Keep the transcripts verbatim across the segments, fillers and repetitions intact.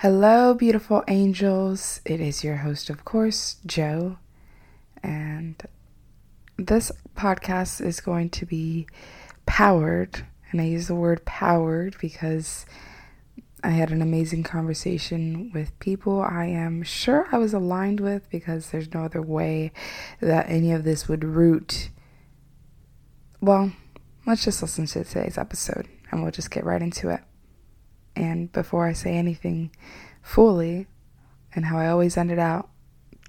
Hello, beautiful angels. It is your host, of course, Joe, and this podcast is going to be powered, and I use the word powered because I had an amazing conversation with people I am sure I was aligned with, because there's no other way that any of this would root. Well, let's just listen to today's episode, and we'll just get right into it. And before I say anything fully, and how I always end it out,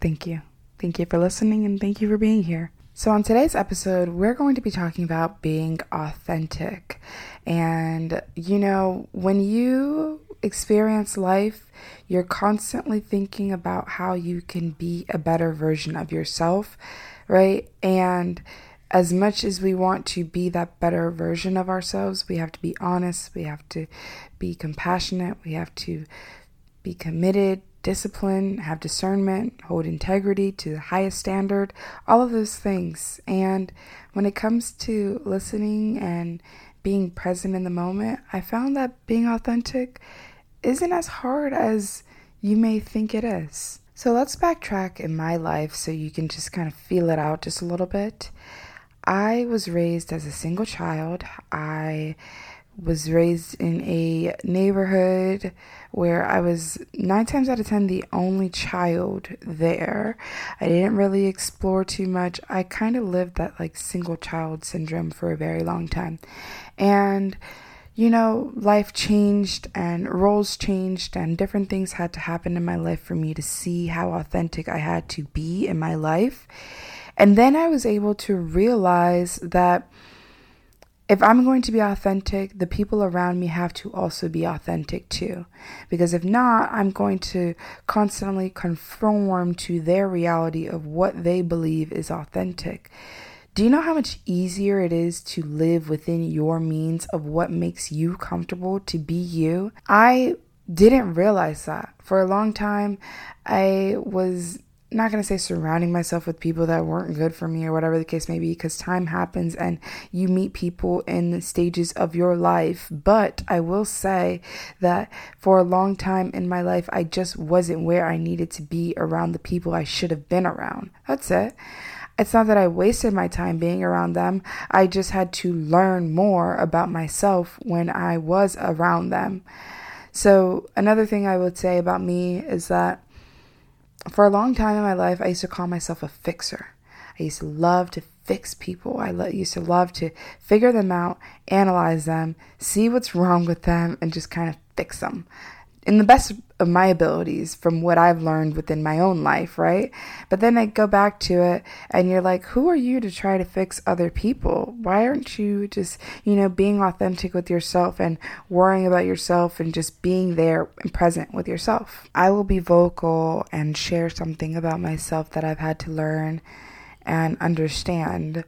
thank you. Thank you for listening, and thank you for being here. So on today's episode, we're going to be talking about being authentic. And, you know, when you experience life, you're constantly thinking about how you can be a better version of yourself, right? And as much as we want to be that better version of ourselves, we have to be honest, we have to be compassionate, we have to be committed, disciplined, have discernment, hold integrity to the highest standard, all of those things. And when it comes to listening and being present in the moment, I found that being authentic isn't as hard as you may think it is. So let's backtrack in my life so you can just kind of feel it out just a little bit. I was raised as a single child. I was raised in a neighborhood where I was nine times out of ten the only child there. I didn't really explore too much. I kind of lived that like single child syndrome for a very long time. And you know, life changed and roles changed and different things had to happen in my life for me to see how authentic I had to be in my life. And then I was able to realize that if I'm going to be authentic, the people around me have to also be authentic too. Because if not, I'm going to constantly conform to their reality of what they believe is authentic. Do you know how much easier it is to live within your means of what makes you comfortable to be you? I didn't realize that. For a long time, I was not going to say surrounding myself with people that weren't good for me or whatever the case may be, because time happens and you meet people in the stages of your life. But I will say that for a long time in my life, I just wasn't where I needed to be around the people I should have been around. That's it. It's not that I wasted my time being around them. I just had to learn more about myself when I was around them. So another thing I would say about me is that for a long time in my life, I used to call myself a fixer. I used to love to fix people. I lo- used to love to figure them out, analyze them, see what's wrong with them, and just kind of fix them in the best of my abilities from what I've learned within my own life, right? But then I go back to it and you're like, who are you to try to fix other people? Why aren't you just, you know, being authentic with yourself and worrying about yourself and just being there and present with yourself? I will be vocal and share something about myself that I've had to learn and understand.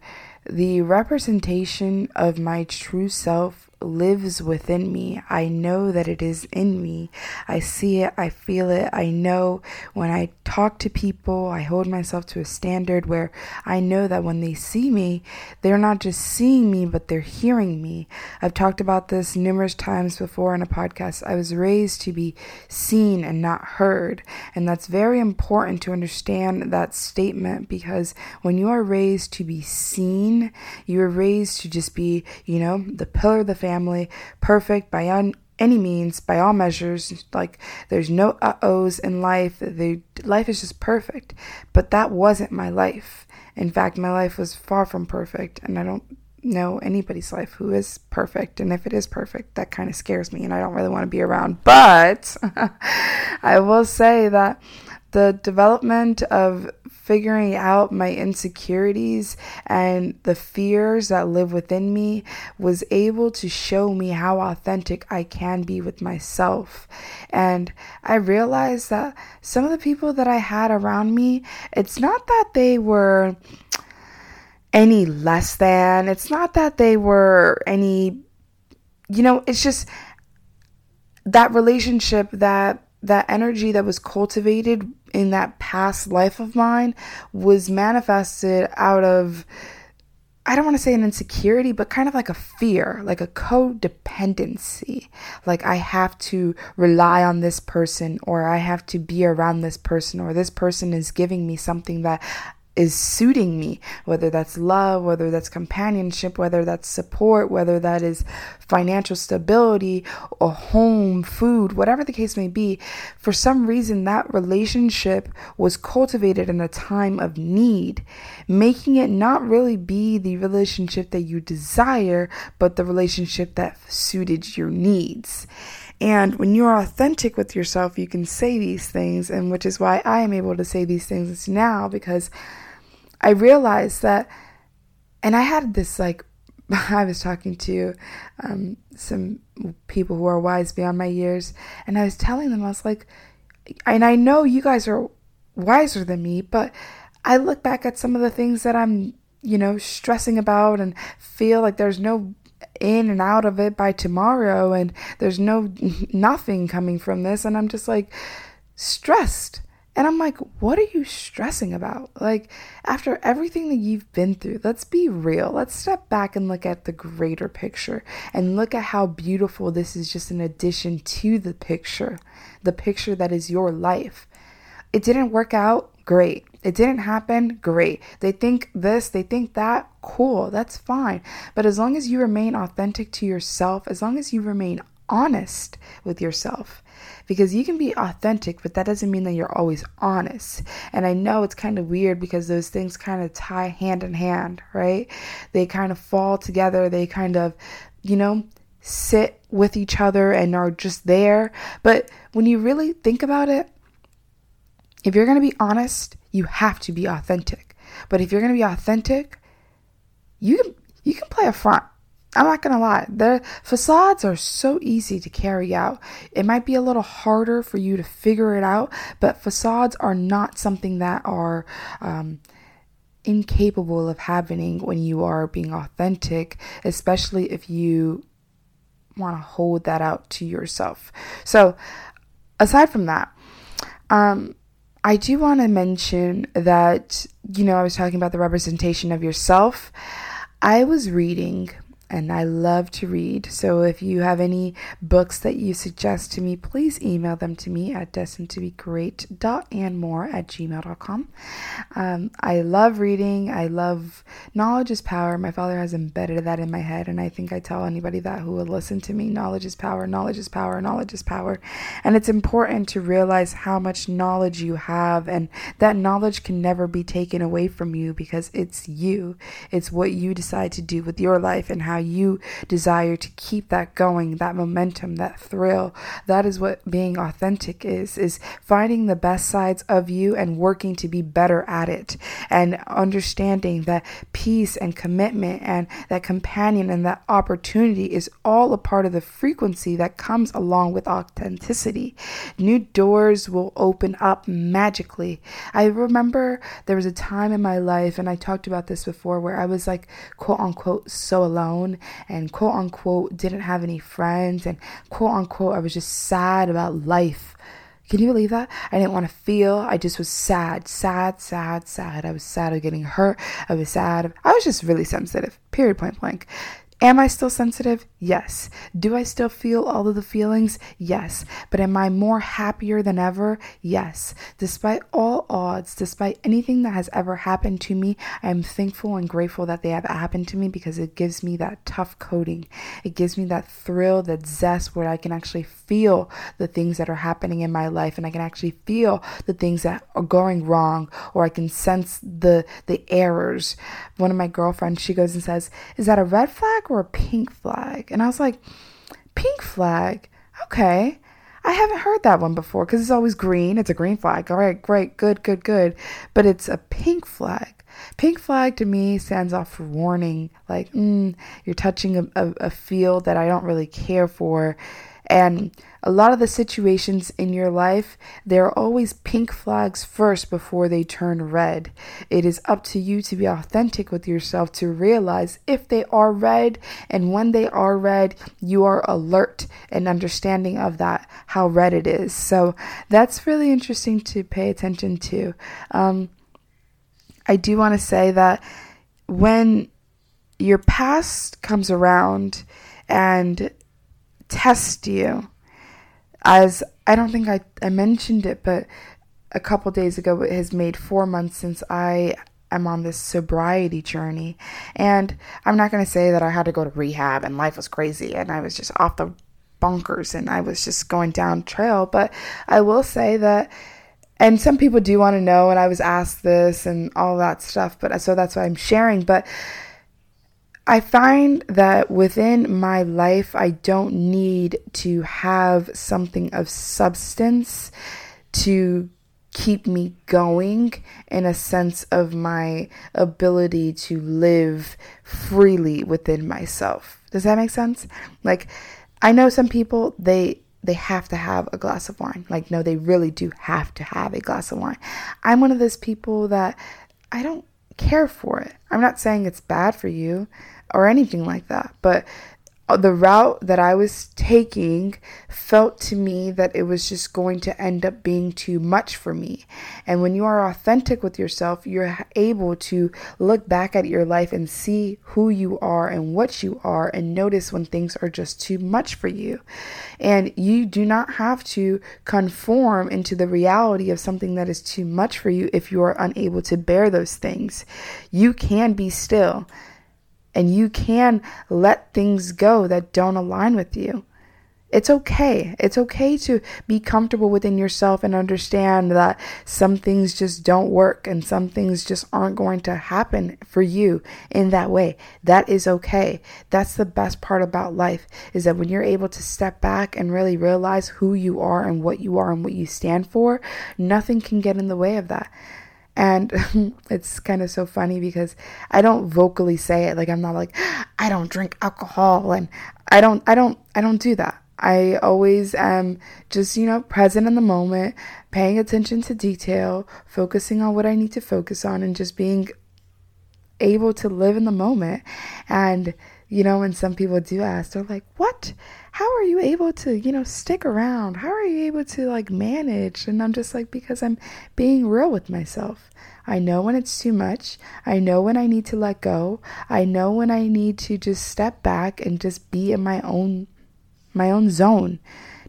The representation of my true self lives within me. I know that it is in me. I see it. I feel it. I know when I talk to people, I hold myself to a standard where I know that when they see me, they're not just seeing me, but they're hearing me. I've talked about this numerous times before in a podcast. I was raised to be seen and not heard. And that's very important to understand that statement, because when you are raised to be seen, you are raised to just be, you know, the pillar of the family. Family, perfect by un- any means, by all measures. Like, there's no uh-ohs in life. The life is just perfect. But that wasn't my life. In fact, my life was far from perfect, and I don't know anybody's life who is perfect. And if it is perfect, that kind of scares me, and I don't really want to be around. But I will say that the development of figuring out my insecurities and the fears that live within me was able to show me how authentic I can be with myself. And I realized that some of the people that I had around me, it's not that they were any less than, it's not that they were any, you know, it's just that relationship, that that energy that was cultivated in that past life of mine was manifested out of I don't want to say an insecurity, but kind of like a fear, like a codependency. Like I have to rely on this person, or I have to be around this person, or this person is giving me something that is suiting me, whether that's love, whether that's companionship, whether that's support, whether that is financial stability or home, food, whatever the case may be. For some reason, that relationship was cultivated in a time of need, making it not really be the relationship that you desire, but the relationship that suited your needs. And when you're authentic with yourself, you can say these things, and which is why I am able to say these things now, because I realized that, and I had this, like, I was talking to um, some people who are wise beyond my years, and I was telling them, I was like, and I know you guys are wiser than me, but I look back at some of the things that I'm, you know, stressing about and feel like there's no in and out of it by tomorrow, and there's no nothing coming from this, and I'm just like stressed. And I'm like, what are you stressing about? Like, after everything that you've been through, let's be real. Let's step back and look at the greater picture and look at how beautiful this is, just an addition to the picture, the picture that is your life. It didn't work out. Great. It didn't happen. Great. They think this, they think that. Cool. That's fine. But as long as you remain authentic to yourself, as long as you remain honest with yourself, because you can be authentic, but that doesn't mean that you're always honest. And I know it's kind of weird because those things kind of tie hand in hand, right? They kind of fall together. They kind of, you know, sit with each other and are just there. But when you really think about it, if you're going to be honest, you have to be authentic. But if you're going to be authentic, you, you can play a front. I'm not going to lie. The facades are so easy to carry out. It might be a little harder for you to figure it out, but facades are not something that are um, incapable of happening when you are being authentic, especially if you want to hold that out to yourself. So aside from that, um, I do want to mention that, you know, I was talking about the representation of yourself. I was reading, and I love to read. So if you have any books that you suggest to me, please email them to me at destined to be great dot ann more at gmail dot com. Um, I love reading. I love knowledge is power. My father has embedded that in my head. And I think I tell anybody that who will listen to me, knowledge is power, knowledge is power, knowledge is power. And it's important to realize how much knowledge you have. And that knowledge can never be taken away from you, because it's you. It's what you decide to do with your life and how you desire to keep that going, that momentum, that thrill. That is what being authentic is, is finding the best sides of you and working to be better at it, and understanding that peace and commitment and that companion and that opportunity is all a part of the frequency that comes along with authenticity. New doors will open up magically. I remember there was a time in my life, and I talked about this before, where I was like, quote unquote, so alone, and quote unquote didn't have any friends, and quote unquote I was just sad about life. Can you believe that? I didn't want to feel. I just was sad, sad, sad, sad. I was sad of getting hurt. I was sad. Of, I was just really sensitive, period, point blank. Am I still sensitive? Yes. Do I still feel all of the feelings? Yes. But am I more happier than ever? Yes. Despite all odds, despite anything that has ever happened to me, I am thankful and grateful that they have happened to me, because it gives me that tough coating. It gives me that thrill, that zest, where I can actually feel the things that are happening in my life, and I can actually feel the things that are going wrong, or I can sense the, the errors. One of my girlfriends, she goes and says, is that a red flag or a pink flag? And I was like, pink flag? Okay. I haven't heard that one before, because it's always green. It's a green flag. All right, great, good, good, good. But it's a pink flag. Pink flag to me stands off for warning. Like, mm, you're touching a, a, a field that I don't really care for. And a lot of the situations in your life, they're always pink flags first before they turn red. It is up to you to be authentic with yourself, to realize if they are red, and when they are red, you are alert and understanding of that, how red it is. So that's really interesting to pay attention to. Um, I do want to say that when your past comes around and tests you. As I don't think I, I mentioned it, but a couple days ago, it has made four months since I am on this sobriety journey. And I'm not going to say that I had to go to rehab and life was crazy and I was just off the bonkers and I was just going down trail. But I will say that, and some people do want to know, and I was asked this and all that stuff, but so that's why I'm sharing. But I find that within my life, I don't need to have something of substance to keep me going in a sense of my ability to live freely within myself. Does that make sense? Like, I know some people, they they have to have a glass of wine. Like, no, they really do have to have a glass of wine. I'm one of those people that I don't care for it. I'm not saying it's bad for you or anything like that, but the route that I was taking felt to me that it was just going to end up being too much for me. And when you are authentic with yourself, you're able to look back at your life and see who you are and what you are and notice when things are just too much for you. And you do not have to conform into the reality of something that is too much for you if you are unable to bear those things. You can be still. And you can let things go that don't align with you. It's okay. It's okay to be comfortable within yourself and understand that some things just don't work and some things just aren't going to happen for you in that way. That is okay. That's the best part about life, is that when you're able to step back and really realize who you are and what you are and what you stand for, nothing can get in the way of that. And it's kind of so funny because I don't vocally say it. Like, I'm not like, I don't drink alcohol and I don't, I don't, I don't do that. I always am just, you know, present in the moment, paying attention to detail, focusing on what I need to focus on and just being able to live in the moment. And, you know, when some people do ask, they're like, what? How are you able to, you know, stick around? How are you able to like manage? And I'm just like, because I'm being real with myself. I know when it's too much. I know when I need to let go. I know when I need to just step back and just be in my own, my own zone.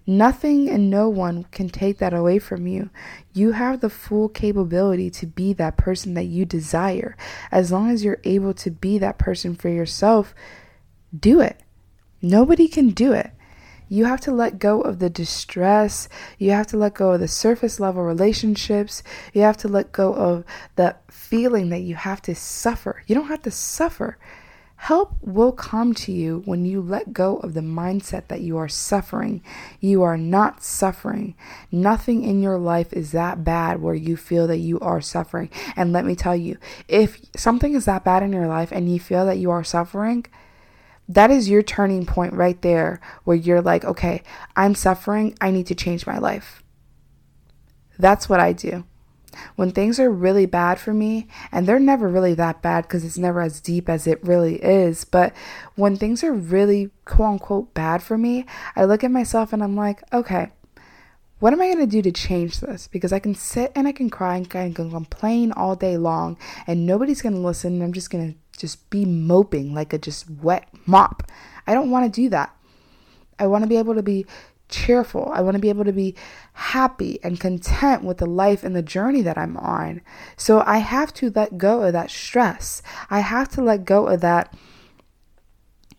Nothing and no one can take that away from you. You have the full capability to be that person that you desire. As long as you're able to be that person for yourself, do it. Nobody can do it. You have to let go of the distress. You have to let go of the surface level relationships. You have to let go of the feeling that you have to suffer. You don't have to suffer. Help will come to you when you let go of the mindset that you are suffering. You are not suffering. Nothing in your life is that bad where you feel that you are suffering. And let me tell you, if something is that bad in your life and you feel that you are suffering, that is your turning point right there where you're like, okay, I'm suffering. I need to change my life. That's what I do. When things are really bad for me, and they're never really that bad because it's never as deep as it really is. But when things are really quote unquote bad for me, I look at myself and I'm like, okay, what am I going to do to change this? Because I can sit and I can cry and I can complain all day long and nobody's going to listen. And I'm just going to just be moping like a just wet mop. I don't want to do that. I want to be able to be cheerful. I want to be able to be happy and content with the life and the journey that I'm on. So I have to let go of that stress. I have to let go of that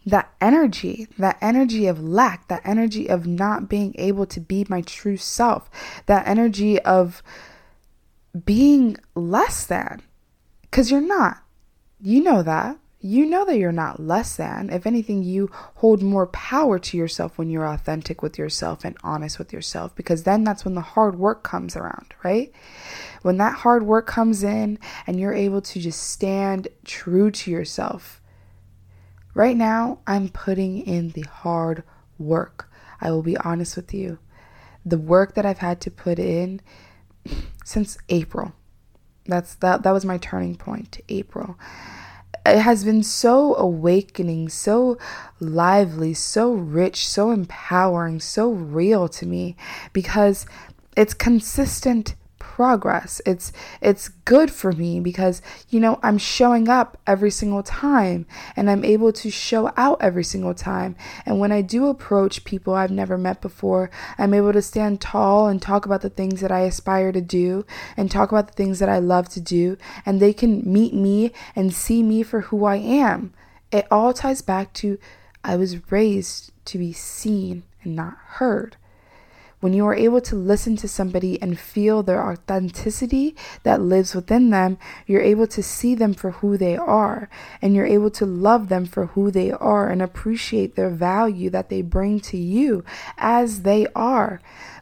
that energy, that energy of lack, that energy of not being able to be my true self, that energy of being less than, because you're not. You know that. You know that you're not less than. If anything, you hold more power to yourself when you're authentic with yourself and honest with yourself, because then that's when the hard work comes around, right? When that hard work comes in and you're able to just stand true to yourself. Right now, I'm putting in the hard work. I will be honest with you. The work that I've had to put in since April. That's that. That was my turning point to April. It has been so awakening, so lively, so rich, so empowering, so real to me, because it's consistent progress. It's it's good for me because, you know, I'm showing up every single time and I'm able to show out every single time. And when I do approach people I've never met before, I'm able to stand tall and talk about the things that I aspire to do and talk about the things that I love to do. And they can meet me and see me for who I am. It all ties back to I was raised to be seen and not heard. When you are able to listen to somebody and feel their authenticity that lives within them, you're able to see them for who they are, and you're able to love them for who they are and appreciate their value that they bring to you as they are.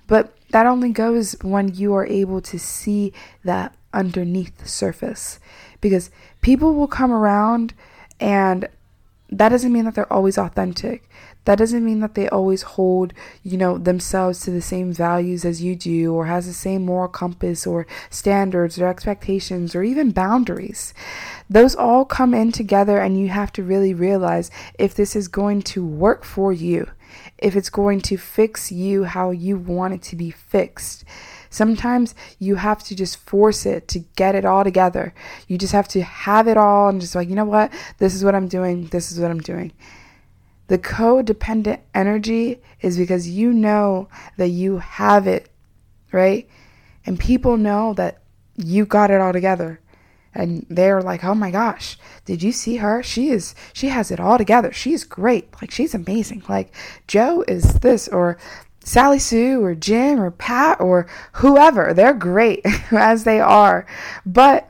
But that only goes when you are able to see that underneath the surface, because people will come around, and that doesn't mean that they're always authentic. That doesn't mean that they always hold, you know, themselves to the same values as you do, or has the same moral compass or standards or expectations or even boundaries. Those all come in together, and you have to really realize if this is going to work for you, if it's going to fix you how you want it to be fixed. Sometimes you have to just force it to get it all together. You just have to have it all and just like, you know what? This is what I'm doing. This is what I'm doing. The codependent energy is because you know that you have it, right? And people know that you got it all together. And they're like, oh my gosh, did you see her? She is, she has it all together. She's great. Like, she's amazing. Like, Joe is this, or Sally Sue or Jim or Pat or whoever, they're great as they are. But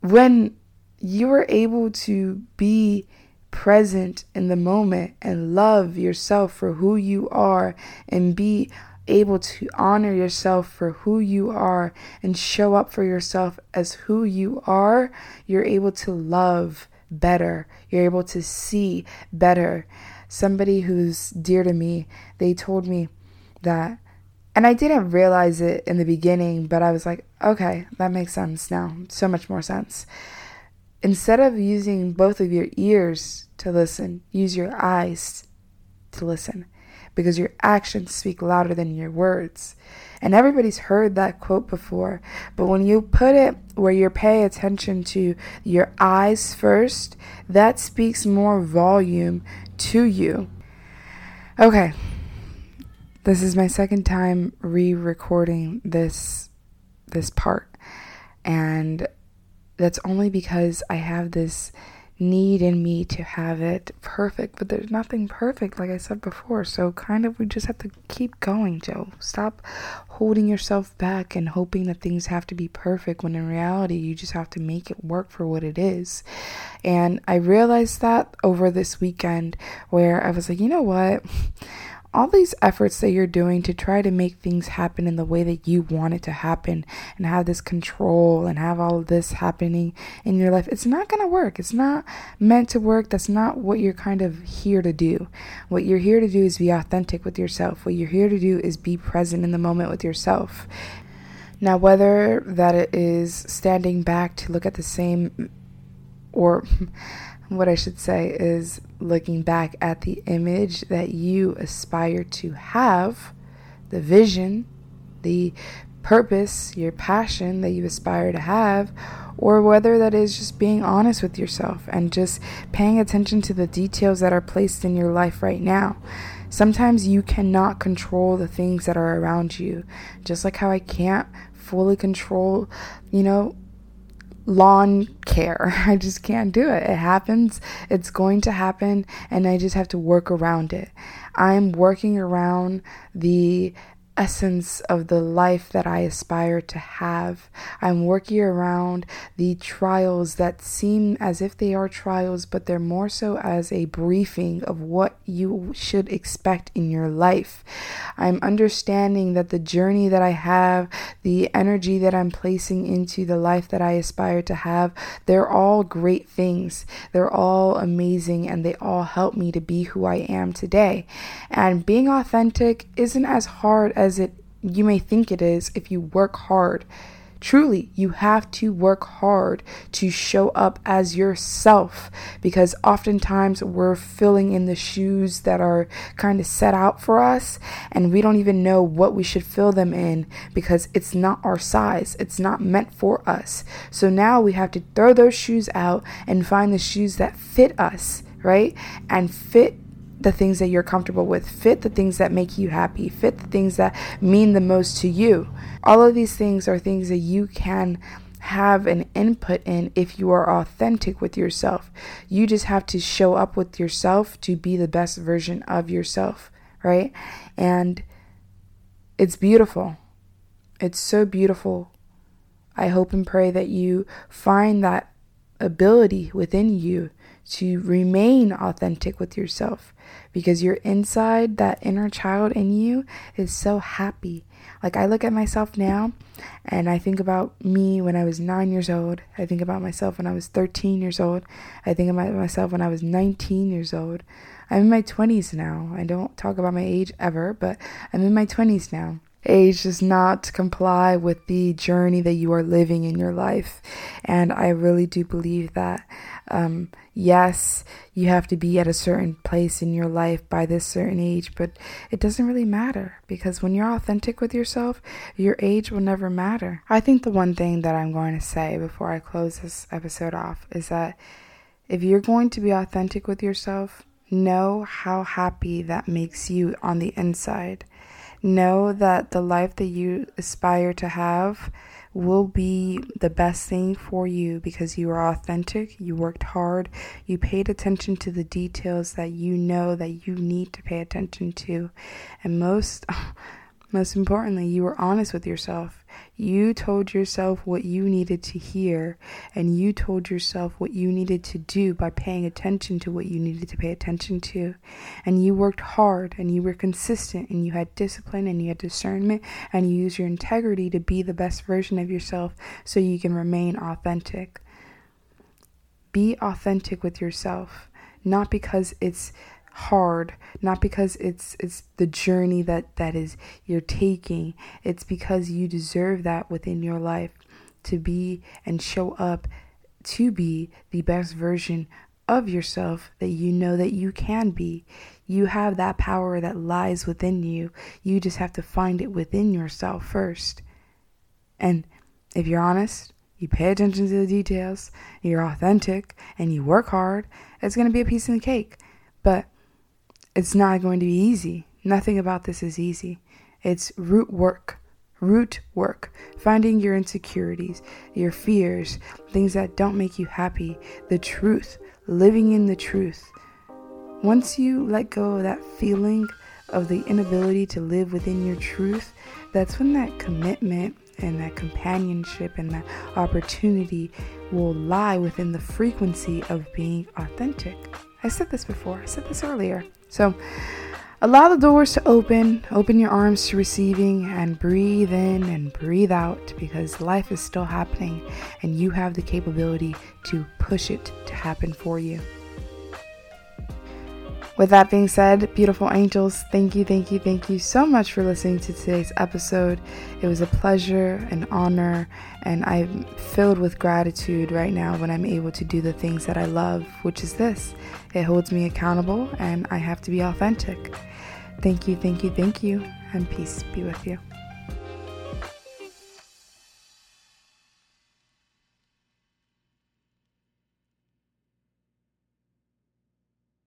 when you are able to be present in the moment and love yourself for who you are and be able to honor yourself for who you are and show up for yourself as who you are, you're able to love better. You're able to see better. Somebody who's dear to me, they told me that, and I didn't realize it in the beginning, but I was like, okay, that makes sense now. So much more sense. Instead of using both of your ears to listen, use your eyes to listen, because your actions speak louder than your words. And everybody's heard that quote before, but when you put it where you pay attention to your eyes first, that speaks more volume to you. Okay. This is my second time re-recording this this part, and that's only because I have this need in me to have it perfect, but there's nothing perfect, like I said before, so kind of we just have to keep going, Joe. Stop holding yourself back and hoping that things have to be perfect when in reality you just have to make it work for what it is. And I realized that over this weekend, where I was like, you know what? All these efforts that you're doing to try to make things happen in the way that you want it to happen and have this control and have all of this happening in your life, it's not going to work. It's not meant to work. That's not what you're kind of here to do. What you're here to do is be authentic with yourself. What you're here to do is be present in the moment with yourself. Now, whether that it is standing back to look at the same, or what I should say is looking back at the image that you aspire to have, the vision, the purpose, your passion that you aspire to have, or whether that is just being honest with yourself and just paying attention to the details that are placed in your life right now. Sometimes you cannot control the things that are around you, just like how I can't fully control, you know, lawn care. I just can't do it. It happens. It's going to happen, and I just have to work around it. I'm working around the essence of the life that I aspire to have. I'm working around the trials that seem as if they are trials, but they're more so as a briefing of what you should expect in your life. I'm understanding that the journey that I have, the energy that I'm placing into the life that I aspire to have, they're all great things. They're all amazing, and they all help me to be who I am today. And being authentic isn't as hard as it you may think it is if you work hard. Truly, you have to work hard to show up as yourself, because oftentimes we're filling in the shoes that are kind of set out for us, and we don't even know what we should fill them in because it's not our size. It's not meant for us. So now we have to throw those shoes out and find the shoes that fit us, right? And fit the things that you're comfortable with, fit the things that make you happy, fit the things that mean the most to you. All of these things are things that you can have an input in if you are authentic with yourself. You just have to show up with yourself to be the best version of yourself, right? And it's beautiful. It's so beautiful. I hope and pray that you find that ability within you to remain authentic with yourself, because your inside, that inner child in you, is so happy. Like, I look at myself now and I think about me when I was nine years old. I think about myself when I was thirteen years old. I think about myself when I was nineteen years old. I'm in my twenties now. I don't talk about my age ever, but I'm in my twenties now. Age does not comply with the journey that you are living in your life. And I really do believe that, um, yes, you have to be at a certain place in your life by this certain age, but it doesn't really matter, because when you're authentic with yourself, your age will never matter. I think the one thing that I'm going to say before I close this episode off is that if you're going to be authentic with yourself, know how happy that makes you on the inside. Know that the life that you aspire to have will be the best thing for you because you are authentic, you worked hard, you paid attention to the details that you know that you need to pay attention to. And most, most importantly, you were honest with yourself. You told yourself what you needed to hear, and you told yourself what you needed to do by paying attention to what you needed to pay attention to. And you worked hard, and you were consistent, and you had discipline, and you had discernment, and you used your integrity to be the best version of yourself so you can remain authentic. Be authentic with yourself, not because it's hard, not because it's it's the journey that that is you're taking. It's because you deserve that within your life, to be and show up to be the best version of yourself that you know that you can be. You have that power that lies within you. You just have to find it within yourself first. And if you're honest, you pay attention to the details, you're authentic, and you work hard, it's going to be a piece of the cake. But it's not going to be easy. Nothing about this is easy. It's root work, root work, finding your insecurities, your fears, things that don't make you happy, the truth, living in the truth. Once you let go of that feeling of the inability to live within your truth, that's when that commitment and that companionship and that opportunity will lie within the frequency of being authentic. I said this before, I said this earlier. So allow the doors to open, open your arms to receiving, and breathe in and breathe out, because life is still happening and you have the capability to push it to happen for you. With that being said, beautiful angels, thank you, thank you, thank you so much for listening to today's episode. It was a pleasure, an honor, and I'm filled with gratitude right now when I'm able to do the things that I love, which is this. It holds me accountable, and I have to be authentic. Thank you, thank you, thank you, and peace be with you.